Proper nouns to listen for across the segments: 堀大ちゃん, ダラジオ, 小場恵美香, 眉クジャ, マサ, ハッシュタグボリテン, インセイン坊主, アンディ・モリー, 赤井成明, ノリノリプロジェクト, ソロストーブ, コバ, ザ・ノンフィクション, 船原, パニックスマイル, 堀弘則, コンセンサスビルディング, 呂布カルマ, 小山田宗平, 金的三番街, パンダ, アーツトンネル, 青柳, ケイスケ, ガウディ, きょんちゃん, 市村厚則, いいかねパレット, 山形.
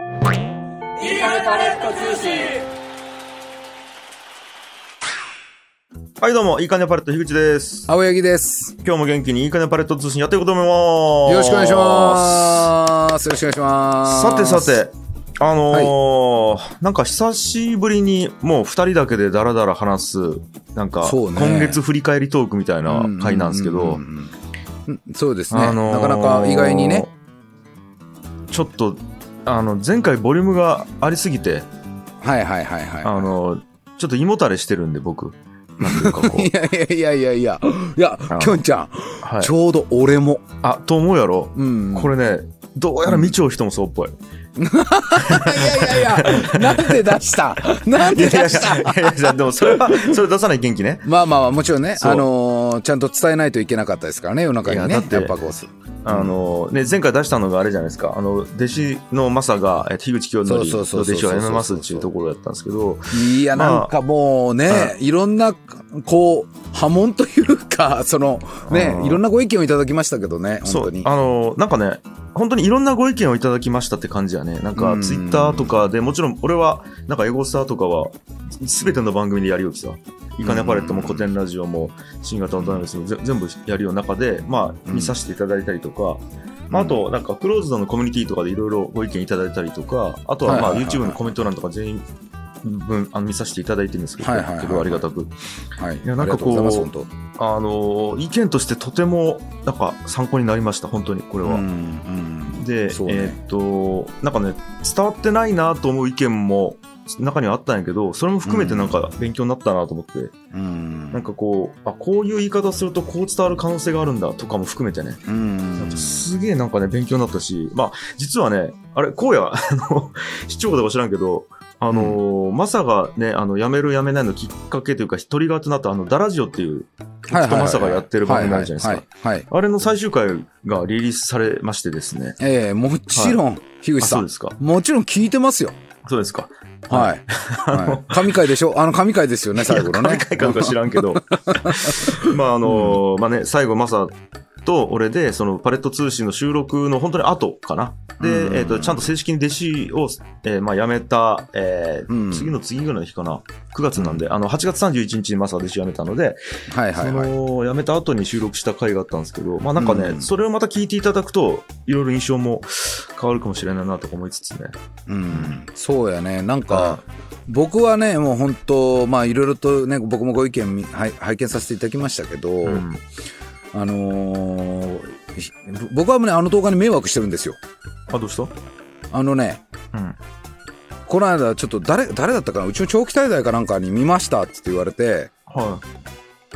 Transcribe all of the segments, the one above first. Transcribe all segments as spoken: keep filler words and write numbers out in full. リーガルパレット通信。はい、どうも、いいかねパレット樋口です。青柳です。今日も元気にいいかねパレット通信やっていこうと思います。よろしくお願いします。よろしくお願いします。さてさて、あのーはい、なんか久しぶりにもう二人だけでダラダラ話す、なんか、ね、今月振り返りトークみたいな回なんですけど、そうですね、あのー、なかなか意外にね、ちょっと、あの前回ボリュームがありすぎて、はいはいはいはい、あのちょっと胃もたれしてるんで僕なんていうかこういやいやいやいやいやきょんちゃん、はい、ちょうど俺もあと思うやろ、うん、これねどうやら未聴人もそうっぽい、うん、いやいやいやなんで出したなんで出したいやいやいやでもそれはそれ出さない元気ねまあまあ、まあ、もちろんね、あのー、ちゃんと伝えないといけなかったですからね夜中にねやっぱこうすあのね、前回出したのがあれじゃないですか、あの弟子のマサが樋口清則の弟子をやめますっていうところだったんですけど、いやなんかもうね、まあ、いろんなこう波紋というかその、ね、いろんなご意見をいただきましたけどね、本当にそうあのなんかね本当にいろんなご意見をいただきましたって感じやね。なんかツイッターとかでもちろん俺はなんかエゴスターとかは全ての番組でやるよってさ、いかねパレットも古典ラジオも新型のドラムスも全部やるような中で、まあ、見させていただいたりとか、うんまあ、あとなんかクローズドのコミュニティとかでいろいろご意見いただいたりとか、あとはまあ YouTube のコメント欄とか全員分あの見させていただいてるんですけど、はいはいはいはい、ありがたく、はい、いやなんかこう、あの意見としてとてもなんか参考になりました本当にこれは、うんうん、で、ね、えー、っとなんかね伝わってないなと思う意見も中にはあったんやけど、それも含めてなんか勉強になったなと思って、うん、なんかこうあこういう言い方するとこう伝わる可能性があるんだとかも含めてね、うん、なんかすげえなんかね勉強になったし、まあ実はねあれこうや市長だか知らんけど。あのーうん、マサがね、あの、辞める辞めないのきっかけというか、トリガーとなった、あの、ダラジオっていう、僕とマサがやってる番組あるじゃないですか。はい。あれの最終回がリリースされましてですね。ええー、もちろん、はい、樋口さん。そうですか。もちろん聞いてますよ。そうですか。はい。はい、神回でしょあの、神回ですよね、最後のね。神回かどうか知らんけど。まあ、あのーうん、まあね、最後マサ、と俺でそのパレット通信の収録の本当に後かなで、えー、とちゃんと正式に弟子を、えーまあ、辞めた、えーうん、次の次ぐらいの日かなくがつなんで、うん、あのはちがつさんじゅういちにちにマサ弟子辞めたので、はいはいはい、その辞めた後に収録した回があったんですけど、まあなんかね、うん、それをまた聞いていただくといろいろ印象も変わるかもしれないなとか思いつつね、うん、そうやねなんか僕はねもう本当まあいろいろとね僕もご意見拝見させていただきましたけど、うんあのー、僕は、ね、あの動画に迷惑してるんですよ。あ、どうした？あのね、うん、この間ちょっと 誰, 誰だったかなうちの長期滞在かなんかに見ましたって言われて、は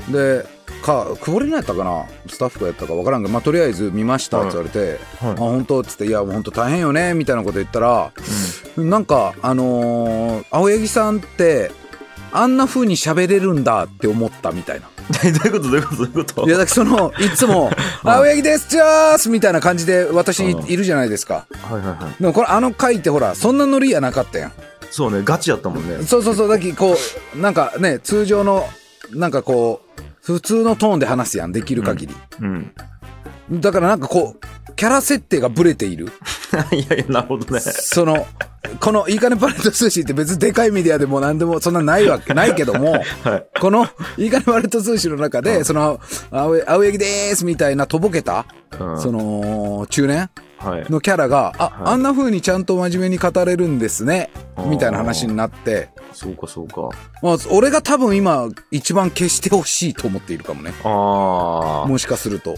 い、でか久保里奈やったかなスタッフがやったか分からんけど、まあ、とりあえず見ましたって言われて、はいはい、あ本当って言っていやもう本当大変よねみたいなこと言ったら、うん、なんか、あのー、青柳さんってあんな風に喋れるんだって思ったみたいなどういうことどういうことどういうこといやだからそのいつも「青柳ですチャース!」みたいな感じで私いるじゃないですか、はいはいはい、でもこれあの回ってほらそんなノリやなかったやんそうねガチやったもんねそうそうそうだけこうなんかね通常のなんかこう普通のトーンで話すやんできる限り、うんうん、だからなんかこうキャラ設定がブレているいやいやなるほどねそのこのいいかねパレット通信って別にでかいメディアでも何でもそんなないわけないけども、はい、このいいかねパレット通信の中で、うん、その青柳でーすみたいなとぼけた、うん、その中年のキャラが、はい、あ、あんな風にちゃんと真面目に語れるんですね、はい、みたいな話になってそうかそうか、まあ、俺が多分今一番消してほしいと思っているかもねあもしかすると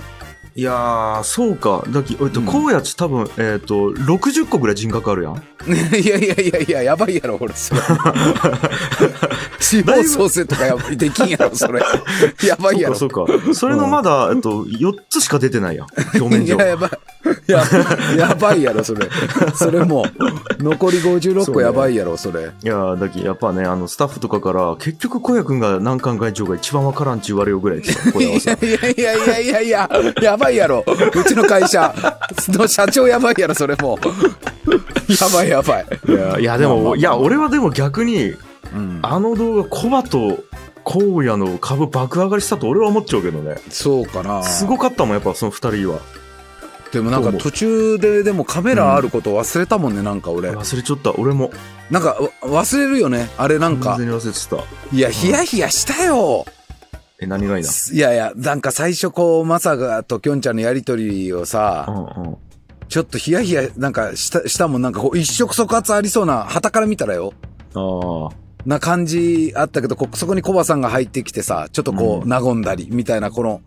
いやーそうかだき、えっと、こうやつ多分、うん、えっとろくじゅっこぐらい人格あるやんいやいやいやいややばいやろ俺それ死亡創生とかやばいできんやろそれやばいやろそうかそうかそれのまだ、うん、えっとよっつしか出てないやん表面上いややばいや, やばいやろそれそれも残りごじゅうろっこやばいやろそれ、ね、いやだきやっぱねあのスタッフとかから結局小谷くんが難関会長が一番わからんち言われよぐらいって小谷はさいやいやいやいやいややばいやばいやろうちの会社の社長やばいやろそれもやばいやばいいやいやでも、まあまあ、いや俺はでも逆に、うん、あの動画コバとコウヤの株爆上がりしたと俺は思っちゃうけどねそうかなすごかったもんやっぱそのふたりはでもなんか途中ででもカメラあること忘れたもんね、うん、なんか俺忘れちゃった。俺もなんか忘れるよねあれ。なんか完全に忘れてた。いやヒヤヒヤしたよ、うん、え何がいいな。いやいやなんか最初こうマサがときょんちゃんのやりとりをさ、うんうん、ちょっとヒヤヒヤなんかしたしたもん。なんかこう一触即発ありそうな、旗から見たらよああな感じあったけど、こそこにコバさんが入ってきてさ、ちょっとこう、うん、和んだりみたいな、この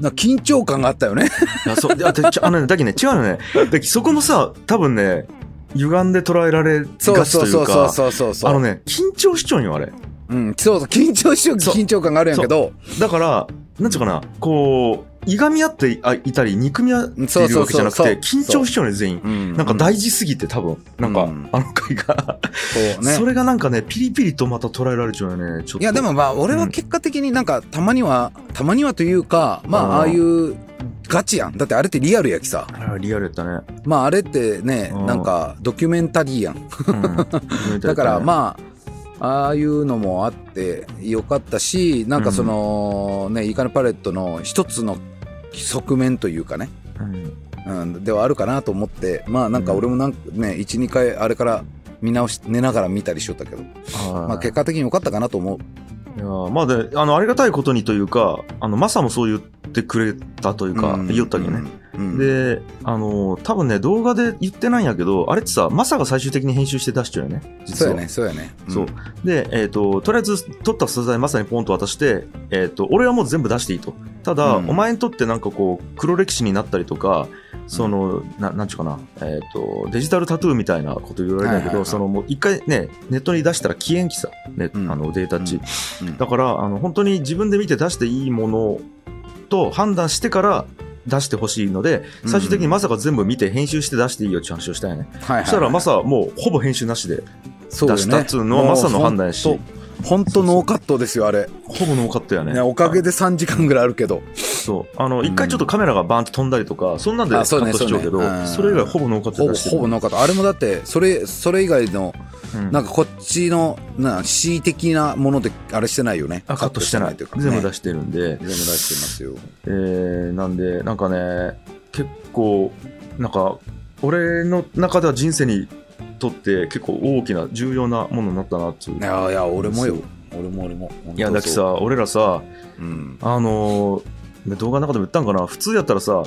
な緊張感があったよね。あそうああのねだけね違うのねだけそこもさ多分ね歪んで捉えられがちというか、そうそうそうそうそうそう、あのね緊張しちゃうんよあれ。うんそうそう緊張しちゃう、緊張感があるんやけど、だからなんていうかなこう。いがみ合っていたり憎み合っているわけじゃなくて緊張しちゃうね全員、うん、なんか大事すぎて多分なんか、うん、あの回がそう、ね、それがなんかねピリピリとまた捉えられちゃうよねちょっと。いやでもまあ俺は結果的になんかたまには、うん、たまにはというかまあああいうガチやんだってあれってリアルやきさ。あリアルやったね。まああれってねなんかドキュメンタリーやん、うん、だからまあああいうのもあってよかったし、なんかその、うん、ねイカのパレットの一つの側面というかね、うんうん、ではあるかなと思って、まあなんか俺もなんかね いち,に、うん、回あれから見直し寝ながら見たりしよったけど、まあ、結果的によかったかなと思う。いやまあであのありがたいことにというかあのマサもそう言ってくれたというか、うん、言ったけどね、うんうん、であの多分ね動画で言ってないんやけどあれってさマサが最終的に編集して出しちゃうよね実は。そうやねそうやね、うん、そうでえっ、ー、ととりあえず撮った素材マサにポンと渡してえっ、ー、と俺はもう全部出していいと。ただ、うん、お前にとってなんかこう黒歴史になったりとかその、うん、ななんちゅうかな、えっ、ー、とデジタルタトゥーみたいなこと言われるんだけど、はいはいはい、そのもう一回ねネットに出したら消えんきさ、ねうん、あのデータ値、うんうん、だからあの本当に自分で見て出していいものと判断してから出してほしいので、最終的にマサが全部見て編集して出していいよって話をしたよね、うんうん、そしたらマサはもうほぼ編集なしで出したっつうのはマサの判断やし、本当ノーカットですよあれ。ほぼノーカットやね。おかげでさんじかんぐらいあるけど。そうあの一回ちょっとカメラがバーンと飛んだりとか、うん、そんなんでカットしちゃうけど、そ, う、ね そ, うね、それ以外ほぼノーカットで出してる。ほぼノーカット。あれもだってそれそれ以外の、うん、なんかこっちのな C 的なものであれしてないよね。カットしてないというか、ね、全部出してるんで。全部出してますよ。えー、なんでなんかね結構なんか俺の中では人生にとって結構大きな重要なものになったなっていう。いやいや俺もよ俺も俺も。いやだけどさ俺らさ、うん、あの動画の中でも言ったんかな、普通やったらさ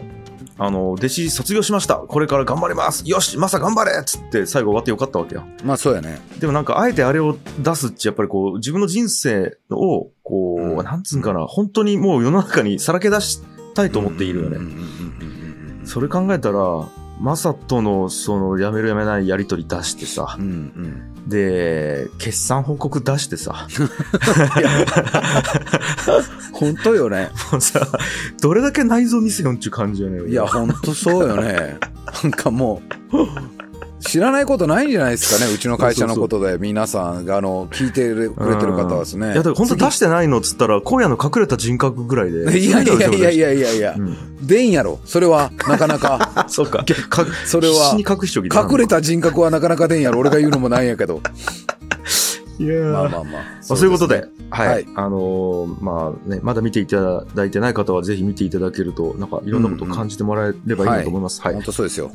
あの弟子卒業しましたこれから頑張りますよしマサ頑張れっつって最後終わってよかったわけよ。まあそうやね。でもなんかあえてあれを出すっちやっぱりこう自分の人生をこう、うん、なんつうんかな本当にもう世の中にさらけ出したいと思っているよね。それ考えたらマサとのそのやめるやめないやりとり出してさ、うんうん、で決算報告出してさ本当よね。もうさどれだけ内臓見せよんっちゅう感じよね。いや本当そうよねなんかもう知らないことないんじゃないですかねうちの会社のことで。そうそうそう皆さんがあの聞いてくれてる方はですね、いやだから本当出してないのっつったら荒野の隠れた人格ぐらいでいやいやいやいやいやいや、うんでんやろそれはなかなかそうかそれは隠れた人格はなかなかでんやろ俺が言うのもなんやけどいやまあまあまあそう、ね、そういうことではい、はい、あのー、まあねまだ見ていただいてない方はぜひ見ていただけるとなんかいろんなことを感じてもらえればいいなと思います、うんうん、はい本当、はい、そうですよ。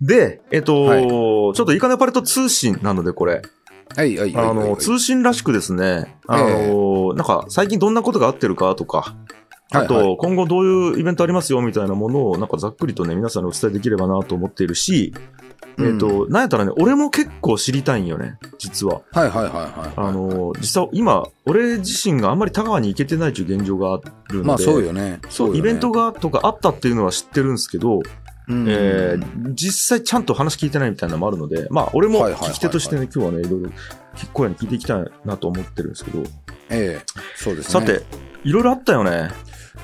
でえっと、はい、ちょっといいかねパレット通信なのでこれはいはいはい、あのーはいはい、通信らしくですねあのー、なんか最近どんなことがあってるかとかあと、はいはい、今後どういうイベントありますよみたいなものをなんかざっくりとね皆さんにお伝えできればなと思っているし、うん、えっ、ー、となんやったらね俺も結構知りたいんよね実は。はいはいはいはい。あの実際今俺自身があんまり田川に行けてないという現状があるので。まあそうよね。そうよね。イベントがとかあったっていうのは知ってるんですけど、うんえー、実際ちゃんと話聞いてないみたいなのもあるので、まあ俺も聞き手としてね、はいはいはいはい、今日はねいろいろ結構やに聞いていきたいなと思ってるんですけど。ええー、そうですね。さていろいろあったよね。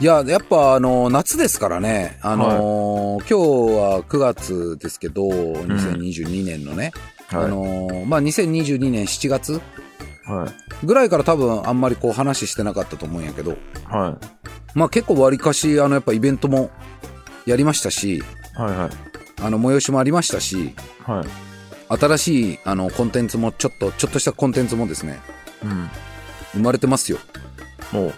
いや、やっぱあの、夏ですからね。あのーはい、今日はくがつですけど、にせんにじゅうにねんのね。うんはい、あのー、まあ、にせんにじゅうにねんしちがつぐらいから多分あんまりこう話してなかったと思うんやけど。はい、まあ結構割かし、あの、やっぱイベントもやりましたし、はいはい、あの、催しもありましたし、はい、新しいあの、コンテンツもちょっと、ちょっとしたコンテンツもですね、うん、生まれてますよ。もう。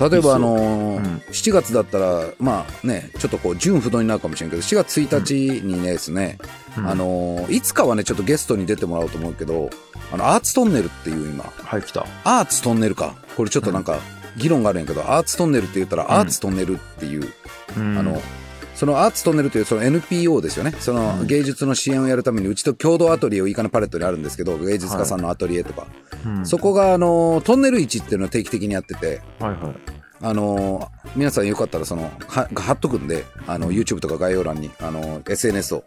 例えばあのしちがつだったらまあねちょっとこう純不動になるかもしれんけどしがつついたちにねですねあのいつかはねちょっとゲストに出てもらおうと思うけどあのアーツトンネルっていう今はい来たアーツトンネルかこれちょっとなんか議論があるんやけどアーツトンネルって言ったらアーツトンネルっていうあのそのアーツトンネルというその エヌピーオー ですよね。その芸術の支援をやるためにうちと共同アトリエをイカのパレットにあるんですけど芸術家さんのアトリエとか、はいうん、そこがあのトンネル市っていうのを定期的にやってて、はいはい、あの皆さんよかったらそのは貼っとくんであの YouTube とか概要欄にあの エスエヌエス を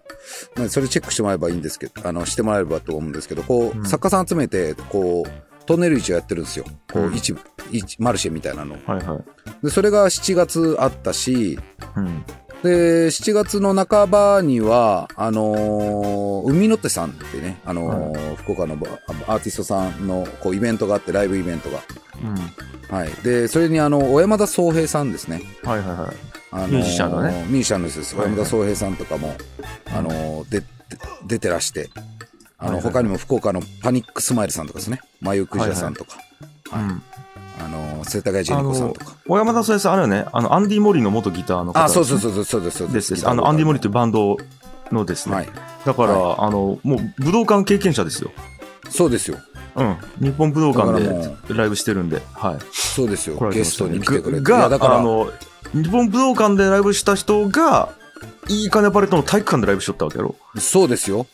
それチェックしてもらえばいいんですけどあのしてもらえればと思うんですけどこう、うん、作家さん集めてこうトンネル市をやってるんですよこう市、うん、マルシェみたいなの、はいはい、でそれがしちがつあったし、うんでしちがつの半ばにはあのー、海の手さんってね、あのーはい、福岡のアーティストさんのこうイベントがあってライブイベントが、うんはい、でそれにあの小山田宗平さんですね、はいはいはいあのー、ミュージシャンのねミュージシャンの人です小山田宗平さんとかも、はいはいあのー、で出てらしてあの、はいはい、他にも福岡のパニックスマイルさんとかですね眉クジャさんとか、はいはいはいうんあの世田谷ジェニコさんとか小山田先生あれよねあのアンディ・モリーの元ギターの方、ね、あそうそうそうそうですそうですですあのアンディ・モリーというバンドのですね、はい、だから、はい、あのもう武道館経験者ですよそうですようん日本武道館でライブしてるんではいそうですよゲストに来てくれてがだからあの日本武道館でライブした人がいいかねパレットの体育館でライブしとったわけやろそうですよ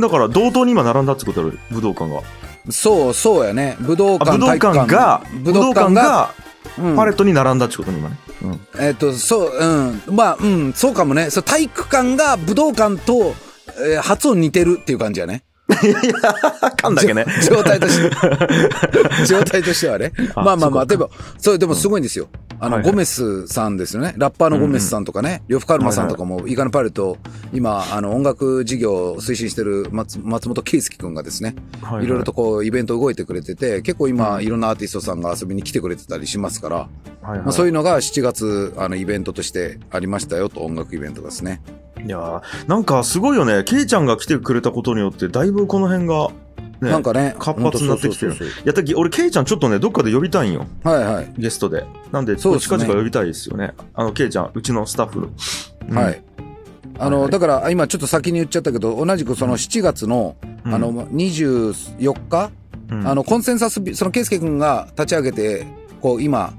だから同等に今並んだってことやろ武道館がそうそうやね武道館体育館が武道館がパレットに並んだってことに今ね、うん、えー、っとそううんまあうんそうかもねそう体育館が武道館と、えー、発音似てるっていう感じやねいやいや噛んだけね状態として状態としてはねあまあまあまあでもそれでもすごいんですよ、うんあの、はいはい、ゴメスさんですよね。ラッパーのゴメスさんとかね、呂布カルマさんとかも、はいはい、イカのパレット、今、あの、音楽事業を推進してる松、松本圭介くんがですね、はいはい、いろいろとこう、イベント動いてくれてて、結構今、うん、いろんなアーティストさんが遊びに来てくれてたりしますから、はいはいまあ、そういうのがしちがつ、あの、イベントとしてありましたよと、音楽イベントですね。いやなんかすごいよね。ケイちゃんが来てくれたことによって、だいぶこの辺が、ね、なんかね活発になってきてる。そうそうそうそうやったき俺ケイちゃんちょっとねどっかで呼びたいんよ。はいはいゲストでなんで近々呼びたいですよね。あのケイちゃんうちのスタッフ、うん、はいあの、はい、だから今ちょっと先に言っちゃったけど同じくそのしちがつの、うん、あのにじゅうよっか、うん、あのコンセンサスそのケイスケ君が立ち上げてこう今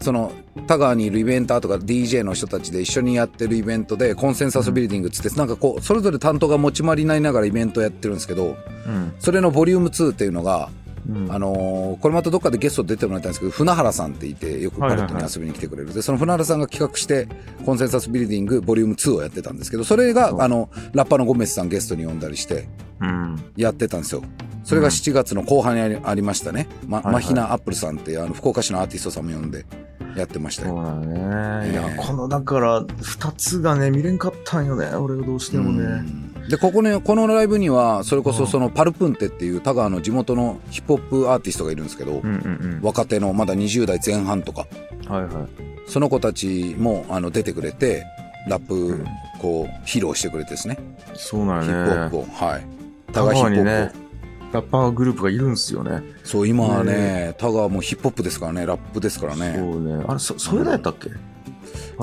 その田川にいるイベンターとか ディージェー の人たちで一緒にやってるイベントでコンセンサスビルディングっつってなんかこうそれぞれ担当が持ち回りになりながらイベントやってるんですけど、うん、それのボリュームツーっていうのが、うん、あのー、これまたどっかでゲスト出てもらいたいんですけど船原さんっていてよくパレットに遊びに来てくれる、はいはいはい、でその船原さんが企画してコンセンサスビルディングボリュームツーをやってたんですけどそれがあのラッパーのゴメスさんゲストに呼んだりしてやってたんですよ。それがしちがつの後半にありましたね、うんまはいはい、マヒナアップルさんってあの福岡市のアーティストさんも呼んでやってましたよ。そうだね、えー、いやこのだからふたつがね見れんかったんよね俺がどうしてもね。でここねこのライブにはそれこそそのパルプンテっていう田川の地元のヒップホップアーティストがいるんですけど、うんうんうん、若手のまだにじゅうだいぜんはんとか、はいはい、その子たちもあの出てくれてラップこう披露してくれてですね、うん、そうなんよねヒップホップを、はい、田川ヒップホップを、ね、ラッパーグループがいるんですよね。そう今はね田川もヒップホップですからねラップですからね。そうねあれ そ, それだやったっけ。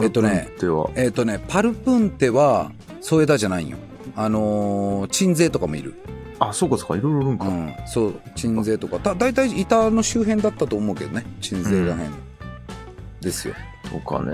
えっとねえっとねパルプンテは添田じゃないんよ。あのー、鎮西とかもいる。あそうかそうかいろいろいるんか、うん、そう鎮西とかだいたい板の周辺だったと思うけどね鎮西らへん、うん、ですよとかね。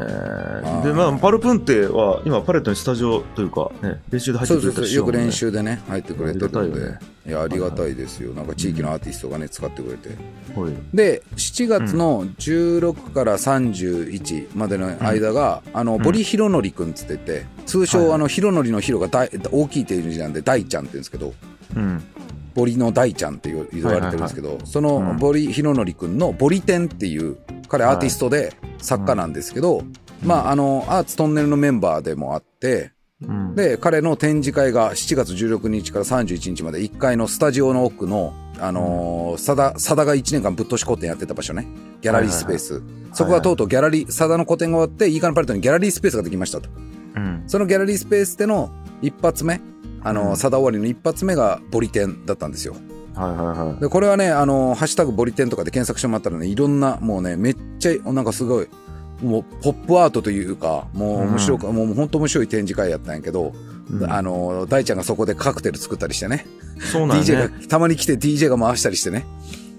でまあパルプンテは今パレットにスタジオというか、ね、練習で入ってくれたりしよう、ね、そうそうそうよく練習でね入ってくれてるので、ね、いやありがたいですよ。なんか地域のアーティストがね使ってくれて、うん、でしちがつのじゅうろくからさんじゅういちまでの間が、うん、あの堀弘則くんつってて通称あの弘則の弘が大大きいっていう字なんで大ちゃんって言うんですけど、うん、堀の大ちゃんって言われてるんですけど、はいはいはい、その堀弘則くんの堀天っていう彼アーティストで作家なんですけど、はいうん、まああのアーツトンネルのメンバーでもあって、うん、で彼の展示会がしちがつじゅうろくにちからさんじゅういちにちまでいっかいのスタジオの奥のあのー、さださだがいちねんかんぶっ通し個展やってた場所ねギャラリースペース、はいはいはい、そこがとうとうギャラリーさだの個展が終わってイーカのパレットにギャラリースペースができましたと、うん、そのギャラリースペースでの一発目あのさだ、うん、終わりの一発目がボリ展だったんですよ。はいはいはい、でこれはねあのハッシュタグボリテンとかで検索してもらったらねいろんなもうねめっちゃなんかすごいもうポップアートというかもう面白く、うん、もう本当面白い展示会やったんやけど、うん、あの大ちゃんがそこでカクテル作ったりしてね、そうなんねディージェー がたまに来て ディージェー が回したりしてね、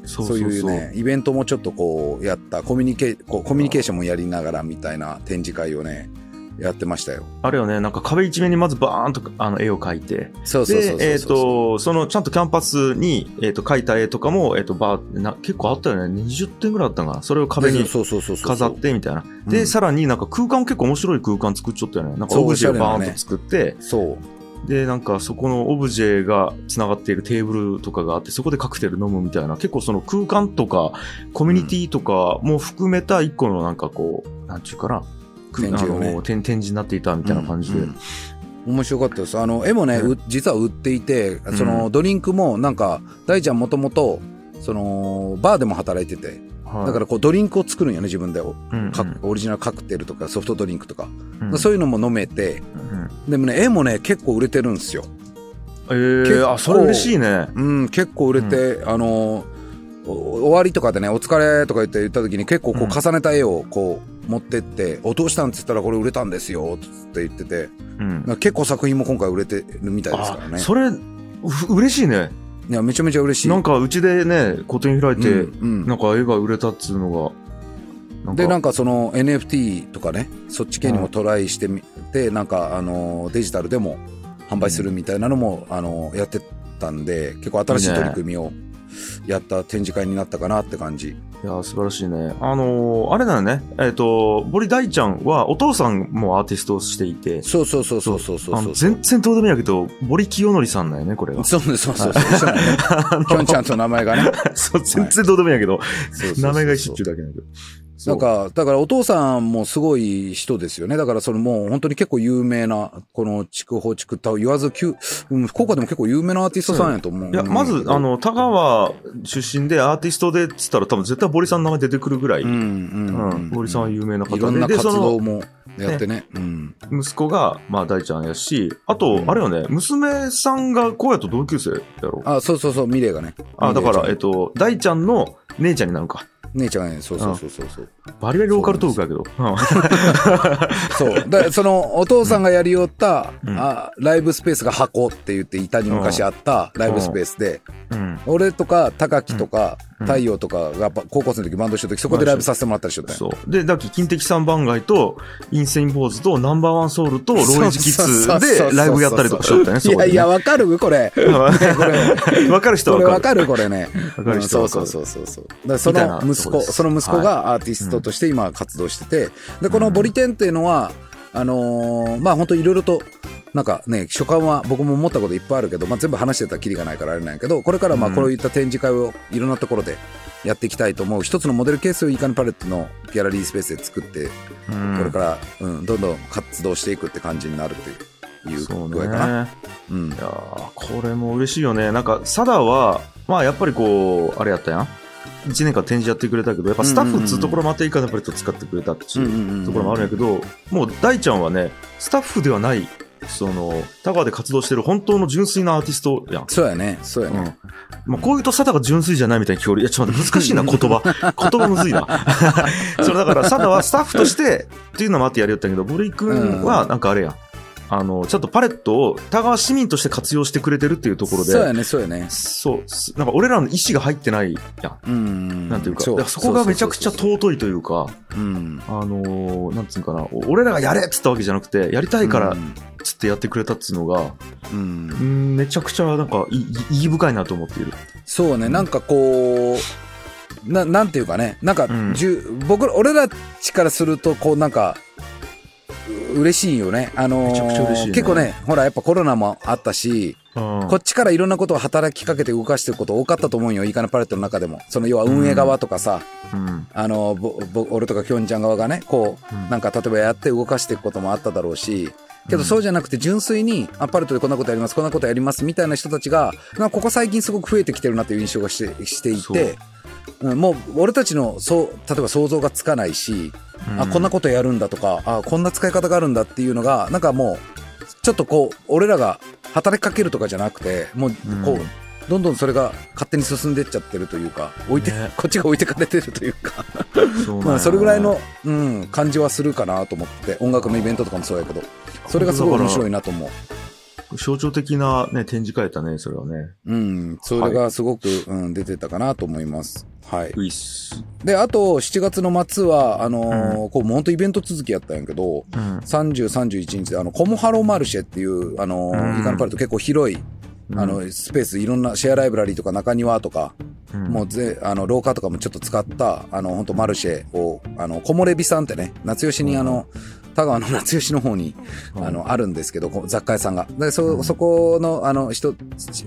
そうそうそう、そういうねイベントもちょっとこうやったコミュニケこうコミュニケーションもやりながらみたいな展示会をねやってましたよ。あれよね、なんか壁一面にまずバーンとあの絵を描いて、そうそうそうそうそう、でえっ、ー、とそのちゃんとキャンパスにえっ、ー、と描いた絵とかもえっ、ー、とバーな結構あったよね、にじゅってんぐらいあったんかな、それを壁に飾ってみたいな、でさらになんか空間を結構面白い空間作っちゃったよね、なんかオブジェをバーンと作って、そうでなんかそこのオブジェがつながっているテーブルとかがあって、そこでカクテル飲むみたいな、結構その空間とかコミュニティとかも含めた一個のなんかこう、うん、なんちゅうかな。展示をね、あの展示になっていたみたいな感じで、うんうん、面白かったです。あの絵もね、うん、実は売っていて、そのドリンクもなんか大ちゃんもともとそのバーでも働いてて、はい、だからこうドリンクを作るんよね自分で、うんうん、オリジナルカクテルとかソフトドリンクとか、うん、そういうのも飲めて、うん、でもね絵もね結構売れてるんですよ。えー、あそれ嬉しいね、うん、結構売れて、うん、あの終わりとかでねお疲れとか言って言った時に結構こう重ねた絵をこう、うん持ってっておどうしたんって言ったらこれ売れたんですよって言ってて、うん、結構作品も今回売れてるみたいですからね。それ嬉しいね。いやめちゃめちゃ嬉しい。なんかうちでね個展開いて、うんうん、なんか絵が売れたっつうのがでなんかその エヌエフティー とかねそっち系にもトライしてみて、うん、なんかあのデジタルでも販売するみたいなのも、うん、あのやってたんで結構新しい取り組みをやった展示会になったかなって感じ。いや素晴らしいね。あのー、あれだよね。えっ、ー、と堀大ちゃんはお父さんもアーティストをしていて、そうそうそうそうそうそう、あの全然どうでもいいんだけど堀清則さんだよねこれは。そうそうそうそう。きょんちゃんと名前がね。そう全然どうでもいいんだけど、はい、名前が一緒っちゅうだけなんだけど。なんかだからお父さんもすごい人ですよね。だからそれもう本当に結構有名なこの筑豊筑田を言わず旧福岡でも結構有名なアーティストさんやと思う。いやまずあの田川出身でアーティストでっつったら多分絶対堀さんの名前出てくるぐらい。うんうんうん、堀さんは有名な方で、いろんな活動もやって ね, ね、うん、息子がまあ大ちゃんやし、あとあれよね、うん、娘さんがこうやと同級生やろ。あそうそうそうミレイがね。あだからえっと大ちゃんの姉ちゃんになるか。姉ちゃんね、そうそうそうそうそう。バリバリローカルトークだけど。そう。だそのお父さんがやりよった、うん、あライブスペースが箱って言って板に昔あったライブスペースで、うん、俺とか高木とか、うん、太陽とかが高校生の時バンドしてた時そこでライブさせてもらったりしよったんや。そう。でだっけ金的三番街とインセイン坊主とナンバーワンソウルとローエジキッズでライブやったりとかしよったね。いやいやわかるこれ。わかる人はわかる。これね。わかる人はわかる。そうそうそうそう。だその息子その息子がアーティストとして今活動してて、はいうん、でこのボリ展っていうのはあのー、まあ本当いろいろとなんかね所感は僕も思ったこといっぱいあるけど、まあ、全部話してたらキリがないからあれなんやけど、これからまあこういった展示会をいろんなところでやっていきたいと思う一つのモデルケースをイカのパレットのギャラリースペースで作って、うん、これから、うん、どんどん活動していくって感じになるという。いう具合かな。うん、いやこれも嬉しいよね。なんかサダはまあやっぱりこうあれやったやん。いちねんかん展示やってくれたけどやっぱスタッフっつうところもあってイカのパレット使ってくれたっていうところもあるんやけど、もう大ちゃんはねスタッフではないその田川で活動してる本当の純粋なアーティストやん。そうやねそうやね、うんまあ、こういうとサダが純粋じゃないみたいな聞こえる。いやちょっと待って難しいな言葉言葉むずいなそれだからサダはスタッフとしてっていうのもあってやりよったけどボリ君はなんかあれやん、あのちゃんとパレットを田川市民として活用してくれてるっていうところで、そうやねそうやね、そうなんか俺らの意思が入ってないやん、うんなんていうか、 だからそこがめちゃくちゃ尊いというか、うんあのー、なんつうかな、俺らがやれっつったわけじゃなくてやりたいからつってやってくれたっつうのが、うん、うんめちゃくちゃなんか意義深いなと思っている。そうねなんかこう。な、なんていうかねなんか、うん、僕俺らからするとこうなんか。嬉しいよね。あのー、結構ね、ほらやっぱコロナもあったし、うん、こっちからいろんなことを働きかけて動かしてること多かったと思うよ。イカのパレットの中でも、その要は運営側とかさ、うん、あのぼぼ俺とかきょんちゃん側がね、こう、うん、なんか例えばやって動かしていくこともあっただろうし。けどそうじゃなくて純粋にアパレットでこんなことやりますこんなことやりますみたいな人たちがなんかここ最近すごく増えてきてるなという印象がして、していて、うん、もう俺たちのそう例えば想像がつかないし、うん、あこんなことやるんだとかあこんな使い方があるんだっていうのがなんかもうちょっとこう俺らが働きかけるとかじゃなくてもうこう、うんどんどんそれが勝手に進んでっちゃってるというか、置いて、ね、こっちが置いてかれてるというかそう、ね、まあそれぐらいの、うん、感じはするかなと思って、音楽のイベントとかもそうやけど、それがすごい面白いなと思う。象徴的な、ね、展示会やったね、それはね。うん、それがすごく、はい、うん、出てたかなと思います。はい。ういっす。で、あと、しちがつの末は、あのーうん、こう、もうほんとイベント続きやったんやけど、うん、さんじゅう、さんじゅういちにちで、あの、コモハロマルシェっていう、あのーうん、イカのパレット結構広い、あの、うん、スペース、いろんなシェアライブラリーとか中庭とか、うん、もうぜ、あの、廊下とかもちょっと使った、あの、ほんとマルシェを、あの、木漏れ日さんってね、夏吉にあの、うん田川の夏吉の方に、うん、あの、あるんですけど、雑貨屋さんが。で、そ、うん、そこの、あの、人、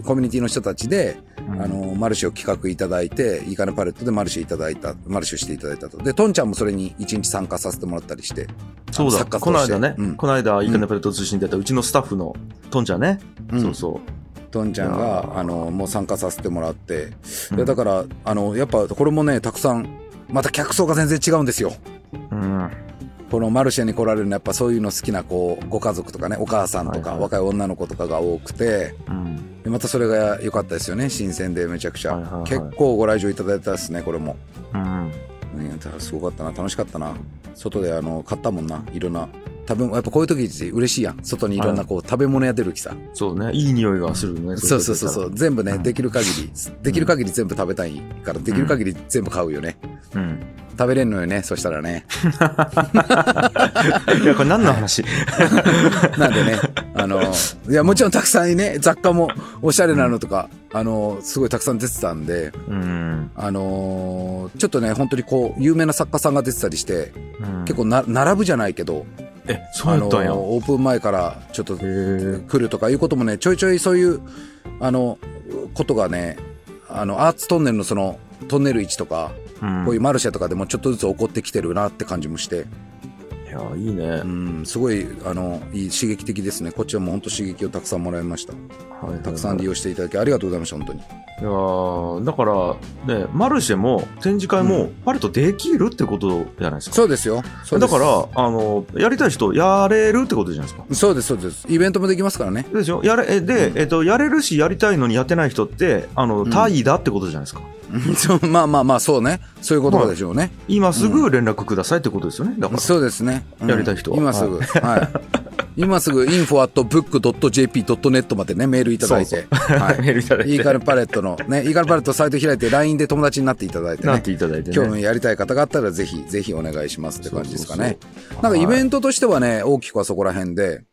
コミュニティの人たちで、うん、あの、マルシェを企画いただいて、イカのパレットでマルシェいただいた、マルシェしていただいたと。で、トンちゃんもそれに一日参加させてもらったりして。そうだ、この間ね、うん、この間、イカのパレット通信でやったうちのスタッフのトンちゃんね。うん、そうそう。トンちゃんが、あの、もう参加させてもらって。うん、だから、あの、やっぱ、これもね、たくさん、また客層が全然違うんですよ。うん。このマルシェに来られるのはやっぱそういうの好きなこうご家族とかね、お母さんとか若い女の子とかが多くて、はいはいうん、でまたそれが良かったですよね。新鮮でめちゃくちゃ、はいはいはい、結構ご来場いただいたですねこれも、うんうん、すごかったな、楽しかったな。外であの買ったもんな、いろんな食べやっぱこういう時って嬉しいやん。外にいろんなこう食べ物や出るきさ、そうね、いい匂いがするね。そうそうそうそう全部ね、うん、できる限りできる限り全部食べたいから、できる限り全部買うよね。うん、うん食べれんのよね、そしたらね。いや、これ何の話なんでね、あの、いや、もちろんたくさんね、雑貨もおしゃれなのとか、うん、あの、すごいたくさん出てたんで、うん、あの、ちょっとね、本当にこう、有名な作家さんが出てたりして、うん、結構な、並ぶじゃないけど、え、そうやったんや。あの、オープン前からちょっと来るとかいうこともね、ちょいちょいそういう、あの、ことがね、あの、アーツトンネルのその、トンネル位置とか、うん、こういうマルシェとかでもちょっとずつ起こってきてるなって感じもして、いやいいね、うん、すごいあのいい刺激的ですね。こっちはもう本当刺激をたくさんもらいました、はいはいはい、たくさん利用していただきありがとうございました本当に。いやだから、ね、マルシェも展示会もパレットできるってことじゃないですか、うん、そうですよ。そうです。だからあのやりたい人やれるってことじゃないですか。そうですそうです。イベントもできますからね。でしょ、やれで、うんえっと、やれるしやりたいのにやってない人ってあの大意だってことじゃないですか、うんまあまあまあそうね、そういうことでしょうね、まあ、今すぐ連絡くださいってことですよね、うん、だからそうですね、うん、やりたい人は今すぐ、はい、今すぐ インフォ アット ブック ドット ジェーピー ドット ネット までねメールいただいて、はい、メールいただいてイーカルパレットのねイーカルパレットサイト開いて ライン で友達になっていただいて、ね、なっていただいて、ね、興味やりたい方があったらぜひぜひお願いしますって感じですかね。そうそうそう、なんかイベントとしてはね大きくはそこら辺で、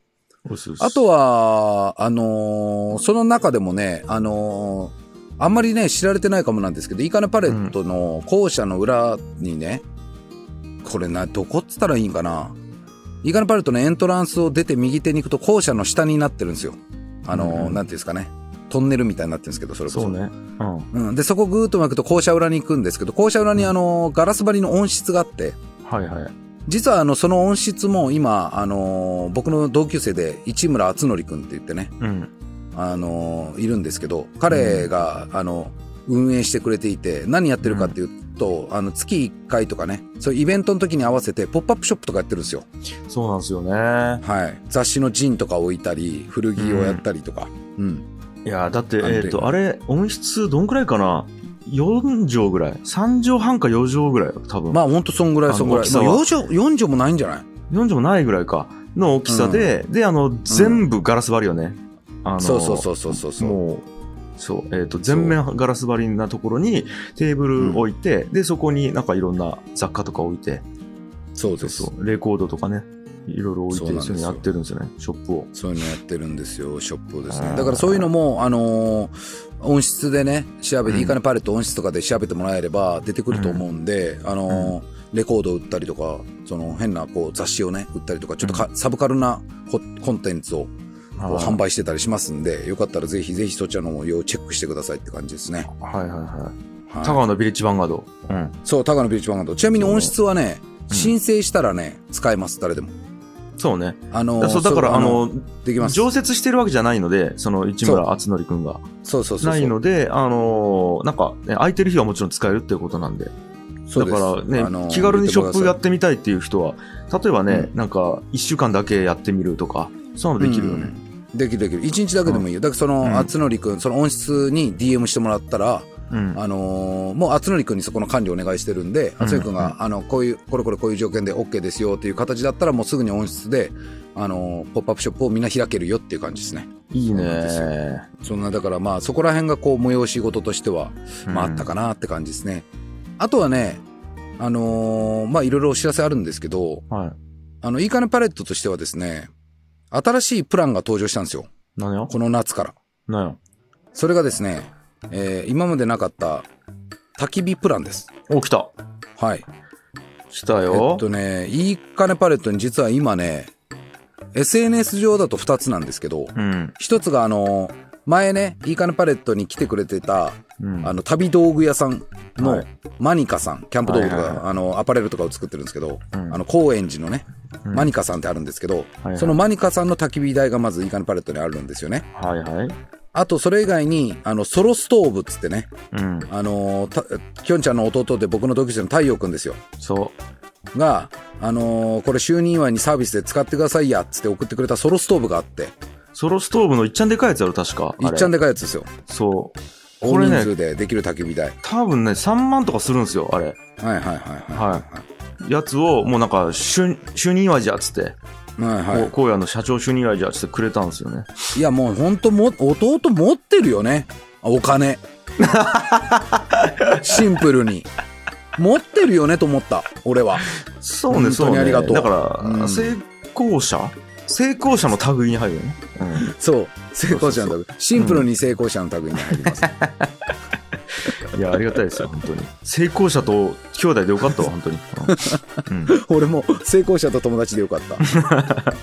あとはあのー、その中でもねあのーあんまりね知られてないかもなんですけど、イカのパレットの校舎の裏にね、うん、これなどこっつったらいいんかな、イカのパレットのエントランスを出て右手に行くと校舎の下になってるんですよ。あの、うん、なんていうんですかね、トンネルみたいになってるんですけど、それこそそうね、うんうん、でそこぐーっと巻くと校舎裏に行くんですけど、校舎裏にあの、うん、ガラス張りの温室があって、はいはい、実はあのその温室も今あの僕の同級生で市村厚則くんって言ってね、うんあのいるんですけど、彼が、うん、あの運営してくれていて、何やってるかっていうと、うん、あの月いっかいとかね、そういうイベントの時に合わせてポップアップショップとかやってるんですよ。そうなんですよね、はい、雑誌のジンとか置いたり古着をやったりとか、うんうん、いやだって、えー、とあれ音質どんくらいかな、よんじょうぐらい、さんじょうはんかよんじょうぐらい多分、まあほんとそんぐらいそんぐらい、よんじょうもないんじゃない、よんじょうもないぐらいかの大きさで、うん、であの全部ガラス張りよね、うんあのそうそうそうそうそうそうもうそうえっ、ー、と全面ガラス張りなところにテーブル置いて、うん、でそこになんかいろんな雑貨とか置いて、そうですそうそうレコードとかねいろいろ置いて一緒にやってるんですよね、ショップをそういうのやってるんですよ、ショップをですね。だからそういうのもあのー、音質でね調べて、うん、イカのパレット音質とかで調べてもらえれば出てくると思うんで、うん、あのーうん、レコード売ったりとかその変なこう雑誌をね売ったりとかちょっとか、うん、サブカルな コ, コンテンツを販売してたりしますんで、よかったらぜひぜひそちらの模様をチェックしてくださいって感じですね。はいはいはい。はい、田川のビレッジヴァンガード、うん。そう、田川のビレッジヴァンガード。ちなみに音質はね、うん、申請したらね、使えます、誰でも。そうね。あのー、そうだから、あのー、できます。常設してるわけじゃないので、その市村厚則くんが。そうそうそう。ないので、あのー、なんか、ね、空いてる日はもちろん使えるっていうことなんで。だからね、あのー、気軽にショップやってみたいっていう人は、例えばね、うん、なんか、いっしゅうかんだけやってみるとか、そういうのできるよね。うんできるできる。いちにちだけでもいいよ。だからその厚則くん、その音質に ディーエム してもらったら、うん、あのー、もう厚則くんにそこの管理お願いしてるんで、厚則くんが、うん、あのこういうこれこれこういう条件で OK ですよっていう形だったら、もうすぐに音質であのー、ポップアップショップをみんな開けるよっていう感じですね。いいねー。そんなだからまあそこら辺がこう催し事としては、まあ、あったかなって感じですね。うん、あとはね、あのー、まあいろいろお知らせあるんですけど、はい、あのいいかねパレットとしてはですね、新しいプランが登場したんですよ。何よ？この夏から。何よ？それがですね、えー、今までなかった焚き火プランです。お、来た。はい。来たよ。えっとね、いいかねパレットに実は今ね、エスエヌエス 上だとふたつなんですけど、うん、ひとつがあの、前ね、いいかねパレットに来てくれてた、うん、あの、旅道具屋さんの、はい、マニカさん、キャンプ道具とか、はいはいはい、あの、アパレルとかを作ってるんですけど、うん、あの、高円寺のね、うん、マニカさんってあるんですけど、はいはい、そのマニカさんの焚き火台がまずいいかねパレットにあるんですよね。はいはい。あとそれ以外にあのソロストーブっつってね、うん、あのきょんちゃんの弟で僕の同級生の太陽くんですよ。そうがあのこれ就任祝いにサービスで使ってくださいやっつって送ってくれたソロストーブがあって、ソロストーブのいっちゃんでかいやつやろ確か。いっちゃんでかいやつですよ。そうこれね、大人数でできる焚き火台、多分ねさんまんとかするんですよあれ。はいはいはいはい、はい、やつをもうなんか就任祝いじゃっつって。はいはい、こうやの社長就任来じゃしてくれたんですよね。いやもうほんとも弟持ってるよねお金シンプルに持ってるよねと思った俺は。そうね、そうね、本当にありがとう。だから、うん、成功者成功者の類に入るよね、うん、そう成功者の類。そうそうそう、シンプルに成功者の類に入ります、ね、いやありがたいですよ本当に。成功者と兄弟でよかったわ本当に、うん、俺も成功者と友達でよかった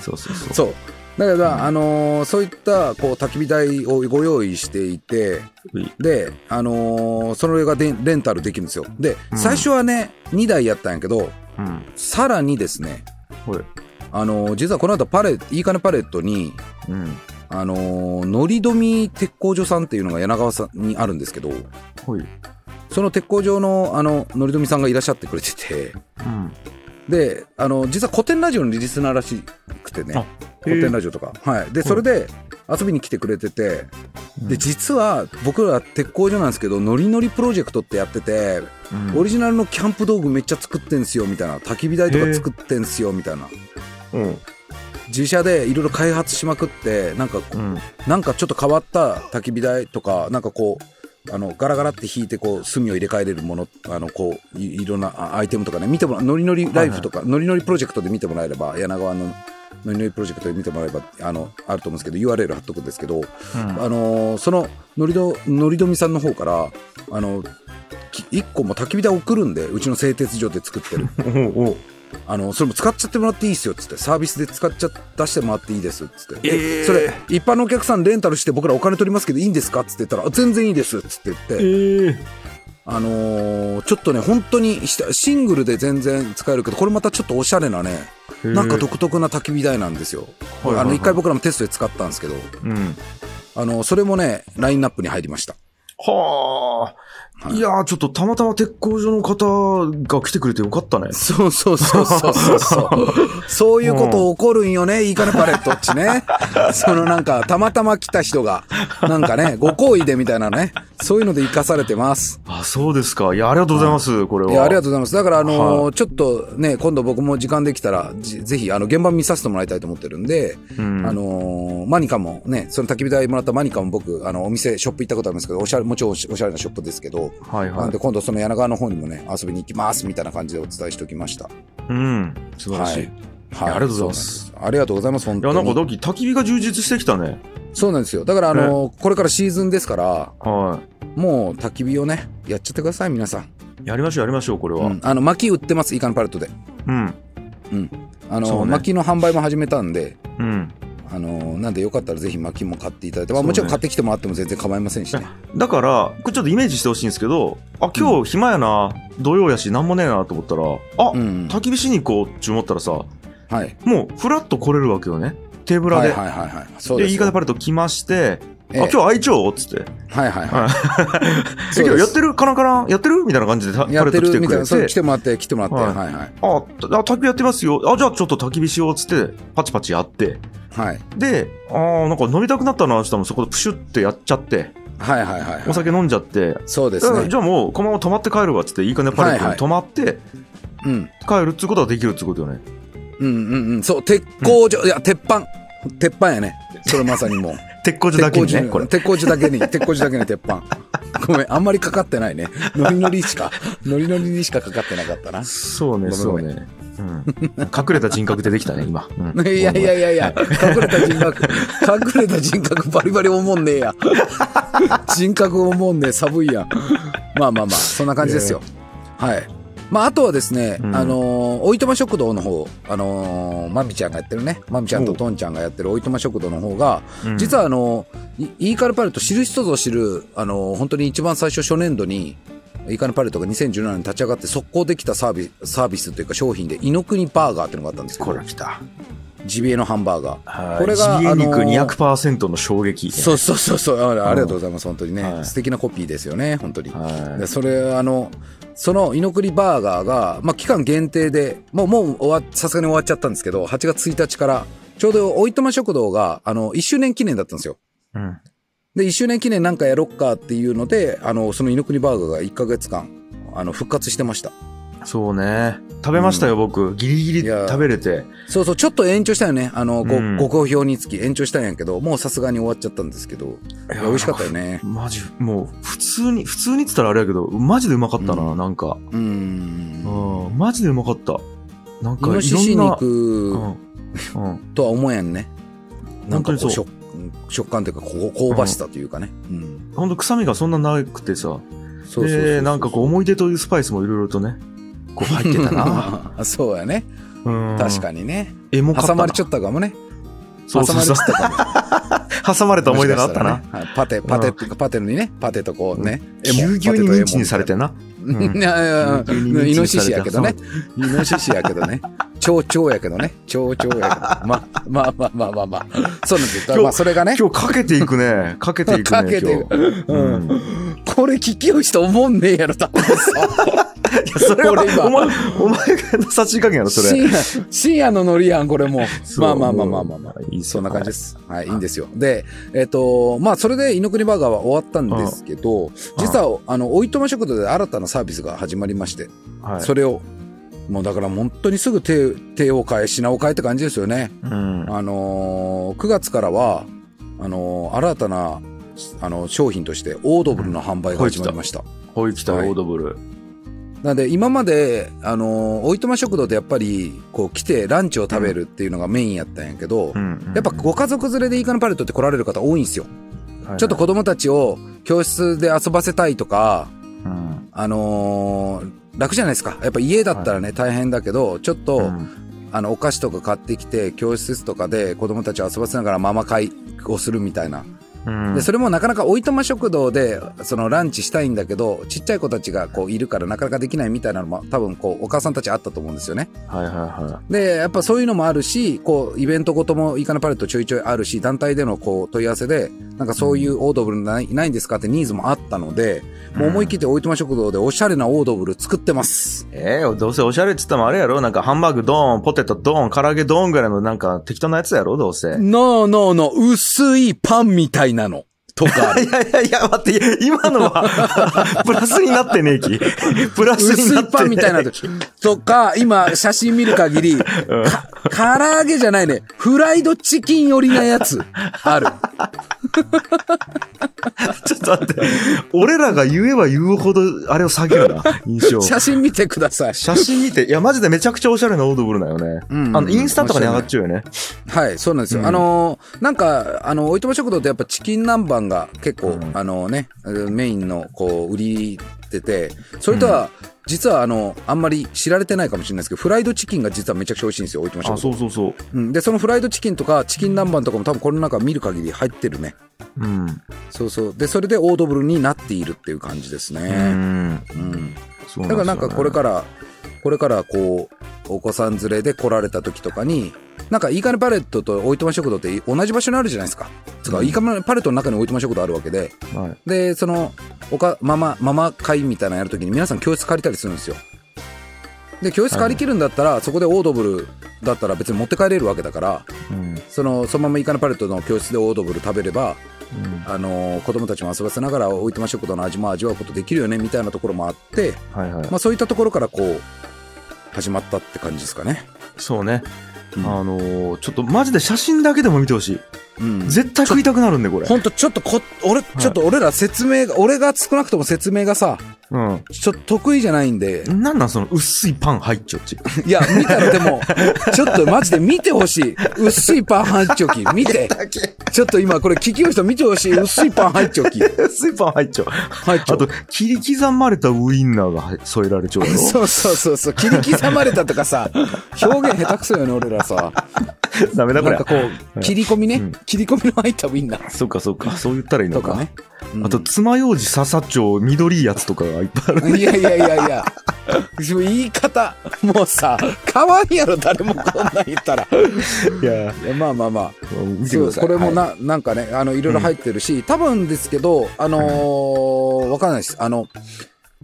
そうそうそうそう。だけど、うん、あのー、そういったこう焚き火台をご用意していて、で、あのー、それがでレンタルできるんですよ。で、うん、最初はねにだいやったんやけど、うん、さらにですね、あのー、実はこの後パレットいいかねパレットに、うん、あのー、のりどみ鉄工所さんっていうのが柳川さんにあるんですけど、はい、その鉄工所のあののりどみさんがいらっしゃってくれてて、うん、であの実は古典ラジオのリスナーらしくてね、古典ラジオとか、はい、でそれで遊びに来てくれてて、うん、で実は僕ら鉄工所なんですけどのりのりプロジェクトってやってて、うん、オリジナルのキャンプ道具めっちゃ作ってんすよみたいな、焚き火台とか作ってんすよみたいな、うん、自社でいろいろ開発しまくってなんか、うん、なんかちょっと変わった焚き火台とかなんかこうあのガラガラって引いてこう炭を入れ替えれるもの、あのこう い, いろんなアイテムとかね見てもらう、ノリノリライフとか、はいはい、ノリノリプロジェクトで見てもらえれば、柳川のノリノリプロジェクトで見てもらえば あ, のあると思うんですけど ユーアールエル 貼っとくんですけど、うん、あのそのノリどノリどみさんの方からあのいっこも焚き火台送るんで、うちの製鉄所で作ってるおお、あのそれも使っちゃってもらっていいですよっつって、サービスで使っちゃ出してもらっていいですっつって、えー、それ一般のお客さんレンタルして僕らお金取りますけどいいんですかっつって言ったら全然いいですっつって言って、えー、あのー、ちょっとね本当にシングルで全然使えるけど、これまたちょっとおしゃれなね、えー、なんか独特な焚き火台なんですよ、はいはいはい、あの一回僕らもテストで使ったんですけど、うん、あのそれもねラインナップに入りました。はあ、はい、いやーちょっとたまたま鉄工所の方が来てくれてよかったね。そうそうそうそうそうそうそういうこと起こるんよね、うん、いいかねパレットっちねそのなんかたまたま来た人がなんかねご好意でみたいなね、そういうので生かされてます。あ、そうですか。いやありがとうございます、はい、これはいやありがとうございます。だからあのーはい、ちょっとね今度僕も時間できたらぜひあの現場見させてもらいたいと思ってるんで、うん、あのー、マニカもね、その焚き火台もらったマニカも僕あのお店ショップ行ったことあるんですけど、おしゃれもちろんおしゃれなショップですけど、はいはい、なんで今度その柳川の方にもね遊びに行きますみたいな感じでお伝えしておきました。うん、素晴らしい。はい、はい、ありがとうございます。ありがとうございます本当に。いやなんか焚き火が充実してきたね。そうなんですよ。だからあのこれからシーズンですから、はい、もう焚き火をねやっちゃってください皆さん。やりましょうやりましょうこれは。うん、あの薪売ってますいいかねパレットで。うんうん。あの、ね、薪の販売も始めたんで。うん。あのなんでよかったらぜひ薪も買っていただいて、まあ、もちろん買ってきてもらっても全然構いませんしね。だからこれちょっとイメージしてほしいんですけど、あ今日暇やな、うん、土曜やしなんもねえなと思ったら、あ、うん、焚き火しに行こうって思ったらさ、はい、もうフラッと来れるわけよね手ぶらで。はいはいはいはい、そうです。でいいかねパレット来まして、ええ、あ今日空いちゃおうっつって。はいはいはい。今日やってるカランカランやってるみたいな感じでパレット来てくれて、来てもらって来てもらって、はいはいはい。あ焚き火やってますよ。あじゃあちょっと焚き火しようっつってパチパチやって。はい、で、ああ、なんか飲みたくなったなって言ったら、そこでプシュってやっちゃって、はいはいはいはい、お酒飲んじゃって、そうですね、じゃあもう、このまま泊まって帰るわって言って、いいかねパレットに泊まって、はいはいうん、帰るってことはできるってことよね。うんうんうん、そう、鉄工所、うん、いや、鉄板、鉄板やね、それまさにもう。鉄工所だけにね、これ。鉄工所だけに、鉄工所だけに鉄板。ごめん、あんまりかかってないね。ノリノリしか、ノリノリにしかかかってなかったな。そうね、そうね。うん、隠れた人格出てきたね今、うん、いやいやいやいや隠れた人格隠れた人格バリバリおもんねえや人格おもんねえ寒いやんまあまあまあそんな感じですよ、えー、はいまああとはですね、うん、あのー、おいとま食堂の方あのー、まみちゃんがやってるねまみちゃんととんちゃんがやってるおいとま食堂の方が、うん、実はあのー、イーカネパレット知る人ぞ知るあのー、本当に一番最初初年度にイカネパレットがにせんじゅうななねん立ち上がって速攻できたサービス、サービスというか商品でイノクニバーガーっていうのがあったんですけどこれ来たジビエのハンバーガー、はい、これがジビエ肉 にひゃくパーセント の衝撃、ね、そうそうそうそうありがとうございます、うん、本当にね、はい、素敵なコピーですよね本当に、はい、でそれあのそのイノクニバーガーが、まあ、期間限定でもうもう終わさすがに終わっちゃったんですけどはちがつついたちからちょうどおいとま食堂があのいっしゅうねん記念だったんですよ、うんで、いっしゅうねん記念なんかやろっかっていうので、あの、そのイノクニバーガーがいっかげつかん、あの、復活してました。そうね。食べましたよ、うん、僕。ギリギリ食べれて。そうそう、ちょっと延長したよね。あの、ご、うん、ご好評につき延長したんやけど、もうさすがに終わっちゃったんですけど。いや、美味しかったよね。マジ、もう、普通に、普通にって言ったらあれやけど、マジでうまかったな、うん、なんか。うん。うん、マジでうまかった。なんかいろんな、イノシシ肉、うんうん、とは思えんね。なんかこう、食感というか香ばしさというかね、うんうん、ほんと臭みがそんななくてさでなんかこう思い出というスパイスもいろいろとねこう入ってたなそうやねうん確かにねエモかったな挟まれちゃったかもねそうそうそう挟まれちゃったかも挟まれた思い出があったなしし、ねはい、パテパテっていうかパテにねパテとこうねぎゅうぎゅうにミンチにされてなうん、いやいやイノシシやけどねイノシシやけどね超超やけどね超超やけどまあまあまあまあまあまあそうなんですよ、まあ、それがね今日かけていくねかけていくねかけていく、うんうん、これ聞きよう人思んねえやろだってさいやそれは今お前お前の差し加減やろそれ深夜深夜のノリやんこれもまあまあまあまあまあまあいいそんな感じですはいいいんですよでえっとまあそれでイノクニバーガーは終わったんですけど実はあのおいとま食堂で新たなサービスが始まりまして、はい、それをもうだから本当にすぐ 手, 手を変え品を変えって感じですよね、うん、あのー、くがつからはあのー、新たなあの商品としてオードブルの販売が始まりました、うん、ほいきた、はい、オードブルなので今まであのー、おいとま食堂ってやっぱりこう来てランチを食べるっていうのがメインやったんやけど、うん、やっぱご家族連れでイカのパレットって来られる方多いんですよ、はい、ちょっと子供たちを教室で遊ばせたいとかうん、あのー、楽じゃないですか。やっぱ家だったらね、はい、大変だけど、ちょっと、うん、あの、お菓子とか買ってきて、教室とかで子供たちを遊ばせながらママ会をするみたいな。うん、で、それもなかなかおいとま食堂で、そのランチしたいんだけど、ちっちゃい子たちがこういるからなかなかできないみたいなのも、多分こう、お母さんたちあったと思うんですよね。はいはいはい。で、やっぱそういうのもあるし、こう、イベントごともイカのパレットちょいちょいあるし、団体でのこう、問い合わせで、なんかそういうオードブルない、うん、ないんですかってニーズもあったので、もう思い切っておいとま食堂でおしゃれなオードブル作ってます。うん、ええー、どうせおしゃれって言ったらあれやろなんかハンバーグドーン、ポテトドーン、唐揚げドーンぐらいのなんか適当なやつやろどうせ。ノーノーノー、薄いパンみたいなの。とか。いやいやいや、待って、今のは、プラスになってねえき。プラスになってねえき。薄いパンみたいな時。とか、今、写真見る限り、うん、か、唐揚げじゃないね。フライドチキン寄りなやつ、ある。ちょっと待って、俺らが言えば言うほど、あれを下げるな、印象。写真見てください。写真見て、いや、マジでめちゃくちゃオシャレなオードブルだよね。うんうんうん、あの、インスタとかに上がっちゃうよね。はい、そうなんですよ。うん、あのー、なんか、あの、おいとま食堂ってやっぱチキン南蛮が結構、うん、あのねメインのこう売り出てそれとは、うん、実はあのあんまり知られてないかもしれないですけどフライドチキンが実はめちゃくちゃ美味しいんですよおいとま食堂。あ、そうそうそう。うん、でそのフライドチキンとかチキン南蛮とかも多分この中見る限り入ってるね。うん。そうそうでそれでオードブルになっているっていう感じですね。うん。うん。そうなんですよね。だからなんかこれからこれからこうお子さん連れで来られた時とかに。なんかイーカネパレットとおいとま食堂って同じ場所にあるじゃないですか。つかイーカネパレットの中においとま食堂あるわけで、はい、でそのおかママママ会みたいなのやるときに皆さん教室借りたりするんですよ。で教室借り切るんだったら、はい、そこでオードブルだったら別に持って帰れるわけだから、うん、そのそのままイカのパレットの教室でオードブル食べれば、うん、あの子供たちも遊ばせながら置いてましょうことの味も味わうことできるよねみたいなところもあって、はいはい、まあ、そういったところからこう始まったって感じですかね。そうね、うん、あのー、ちょっとマジで写真だけでも見てほしい、うん、絶対食いたくなるんでこれほんとちょっとこ俺、はい、ちょっと俺ら説明が俺が少なくとも説明がさ、うん、ちょっと得意じゃないんでなんなんその薄いパン入っちょっちいや見たらでもちょっとマジで見てほしい薄いパン入っちょき見てちょっと今これ聞きよる人見てほしい薄いパン入っちょき薄いパン入っちょ入っちょあと切り刻まれたウインナーが添えられちゃうそうそうそうそう切り刻まれたとかさ表現下手くそよね俺らさダメだこれなんかこう切り込みね、うん、切り込みの入ったウインナーそうかそうかそう言ったらいいのかとかね、うん、あと爪楊枝笹丁緑いやつとかがいっぱいある、ね、いやいやいやいや言い方もうさかわいいやろ誰もこんなん言ったらいやまあまあまあ見てくださいこれも な,、はい、なんかねあのいろいろ入ってるし、うん、多分ですけどあのーはい、わからないですあの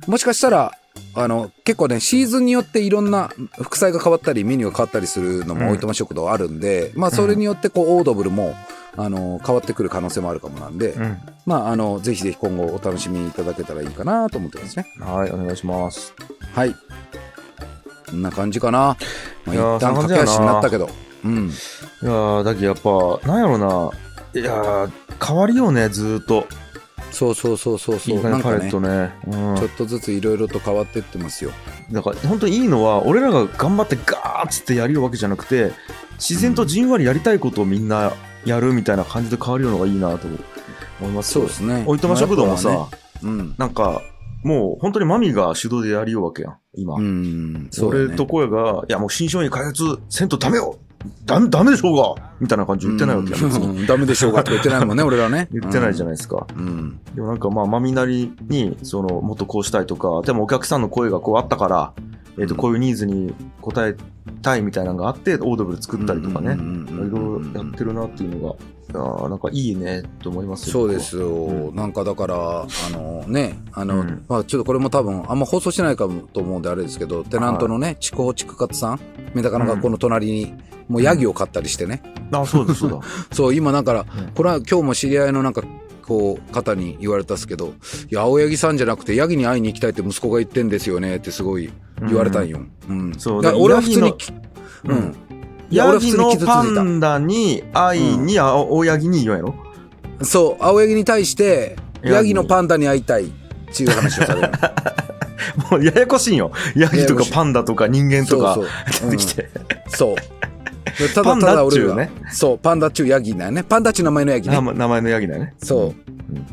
もしかしたらあの結構ねシーズンによっていろんな副菜が変わったりメニューが変わったりするのもおいとま食堂あるんで、うん、まあそれによってこう、うん、オードブルもあの変わってくる可能性もあるかもなんで、うん、まああのぜひぜひ今後お楽しみいただけたらいいかなと思ってますね。はいお願いします。はいこんな感じかな。まあ、一旦駆け足になったけど。うん。いやだけどやっぱなんやろな。いや変わりようねずーっと。そうそうそうそうそうなんかね、うん、ちょっとずついろいろと変わってってますよ。だから本当にいいのは俺らが頑張ってガーッつってやるわけじゃなくて自然とじんわりやりたいことをみんなやるみたいな感じで変わるのがいいなと思います。そうですね。おいとま食堂もさ、まあねうん、なんかもう本当にマミが主導でやりようわけやん今。うんそうね、俺と声がいやもう新商品開発せんとダメよ。ダメ、ダメでしょうがみたいな感じ言ってないわけや、うん、ダメでしょうがって言ってないもんね俺らね言ってないじゃないですか、うん、でもなんかまあマミなりにそのもっとこうしたいとかでもお客さんの声がこうあったから、えーとうん、こういうニーズに応えたいみたいなのがあってオードブル作ったりとかねいろいろやってるなっていうのがなんかいいねと思いますよ。そうですよ、うん、なんかだからあのねあの、うんまあ、ちょっとこれも多分あんま放送してないかもと思うんであれですけどテナントのね筑豊筑勝さんメダカの学校の隣に、うんもうヤギを飼ったりしてね。あ、そうだそうだ。そう今なんか、うん、これは今日も知り合いのなんかこう方に言われたんですけど、いや青ヤギさんじゃなくてヤギに会いに行きたいって息子が言ってんですよねってすごい言われたんよ。うん。うん、そうだ。だから俺は普通にうん。ヤギのパンダに会いに青ヤギに言わんやろ、うん。そう青ヤギに対してヤギのパンダに会いたいっていう話をされる。もうややこしいんよ。ヤギとかパンダとか人間とか出てきて。そう。ただただ俺がね、そうパンダチューヤギだよね。パンダチュー名前のヤギね。名前のヤギだよね。そう。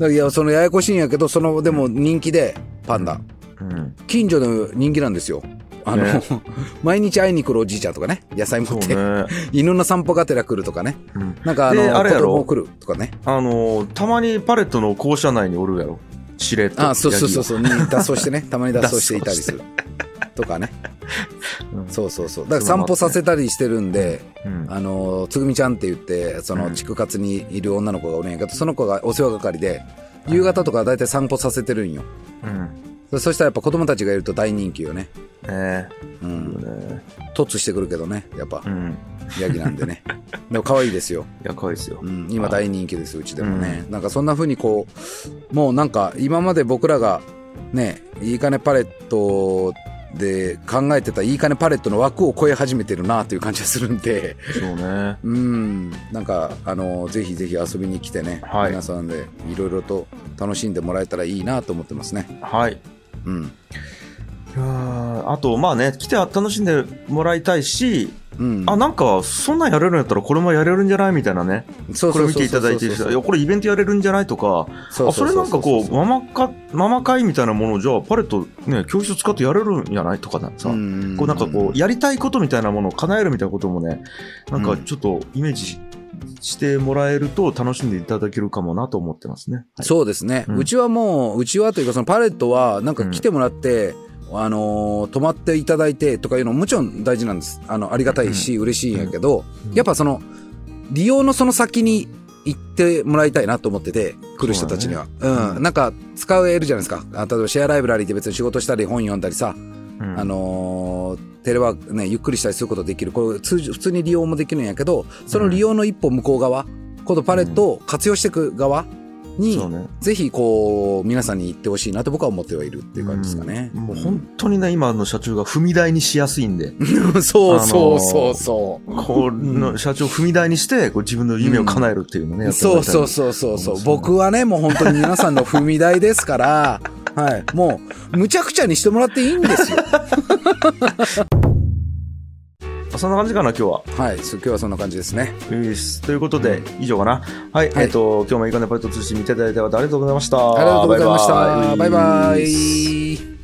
うん、いやそのややこしいんやけどそのでも人気でパンダ、うん、近所の人気なんですよ。あの、ね、毎日会いに来るおじいちゃんとかね、野菜持って、ね、犬の散歩がてら来るとかね、うん、なんかあのあれやろ子供来るとかね。あのたまにパレットの校舎内におるやろ。しれっと。あ、そうそうそうそう。脱走してね、たまに脱走していたりする。とかね、うん、そうそうそうだから散歩させたりしてるんで、うん、あのつぐみちゃんって言ってその筑活にいる女の子がおるんやけどその子がお世話係で夕方とかだいたい散歩させてるんよ、うん、そしたらやっぱ子供たちがいると大人気よね、えーうん、突してくるけどねやっぱ、うん、ヤギなんでねでも可愛いですよいや可愛いですよ、うん、今大人気ですうちでもね、うん、なんかそんな風にこうもうなんか今まで僕らがねいいかねパレットで考えてたいいかねパレットの枠を超え始めてるなという感じがするんでそうねうんなんかあのぜひぜひ遊びに来てね、はい、皆さんでいろいろと楽しんでもらえたらいいなと思ってますね。はい、うん、いやあとまあね来て楽しんでもらいたいし、うん、あなんかそんなんやれるんやったらこれもやれるんじゃないみたいなねこれ見ていただいてこれイベントやれるんじゃないとかあそれなんかこうママかママ会みたいなものをじゃあパレットね教室使ってやれるんじゃないとかさこうなんかこうやりたいことみたいなものを叶えるみたいなこともねなんかちょっとイメージしてもらえると楽しんでいただけるかもなと思ってますね、はい、そうですね、うん、うちはもううちはというかそのパレットはなんか来てもらって、うんあのー、泊まっていただいてとかいうのももちろん大事なんです。あの、ありがたいし、うん、嬉しいんやけど、うん、やっぱその、利用のその先に行ってもらいたいなと思ってて、来る人たちには。う, ね、うん。なんか、使えるじゃないですか。例えばシェアライブラリーで別に仕事したり本読んだりさ、うん、あのー、テレワークねゆっくりしたりすることできる、これ通普通に利用もできるんやけど、その利用の一歩向こう側、うん、このパレットを活用していく側に、うんね、ぜひこう皆さんに行ってほしいなと僕は思ってはいるっていう感じですかね、うん、もう本当にね今の社長が踏み台にしやすいんでそうそうそうそう、あのー、この社長を踏み台にしてこう自分の夢を叶えるっていうのね、うん、やってもらいたい、そうそうそうそうそう、僕はねもう本当に皆さんの踏み台ですからはい、もうむちゃくちゃにしてもらっていいんですよそんな感じかな今日は。はい、今日はそんな感じですね。ということで、うん、以上かな。はい、はい、えっと今日もいいかねパレット通信見ていただいてありがとうございました。ありがとうございました。バイバイ。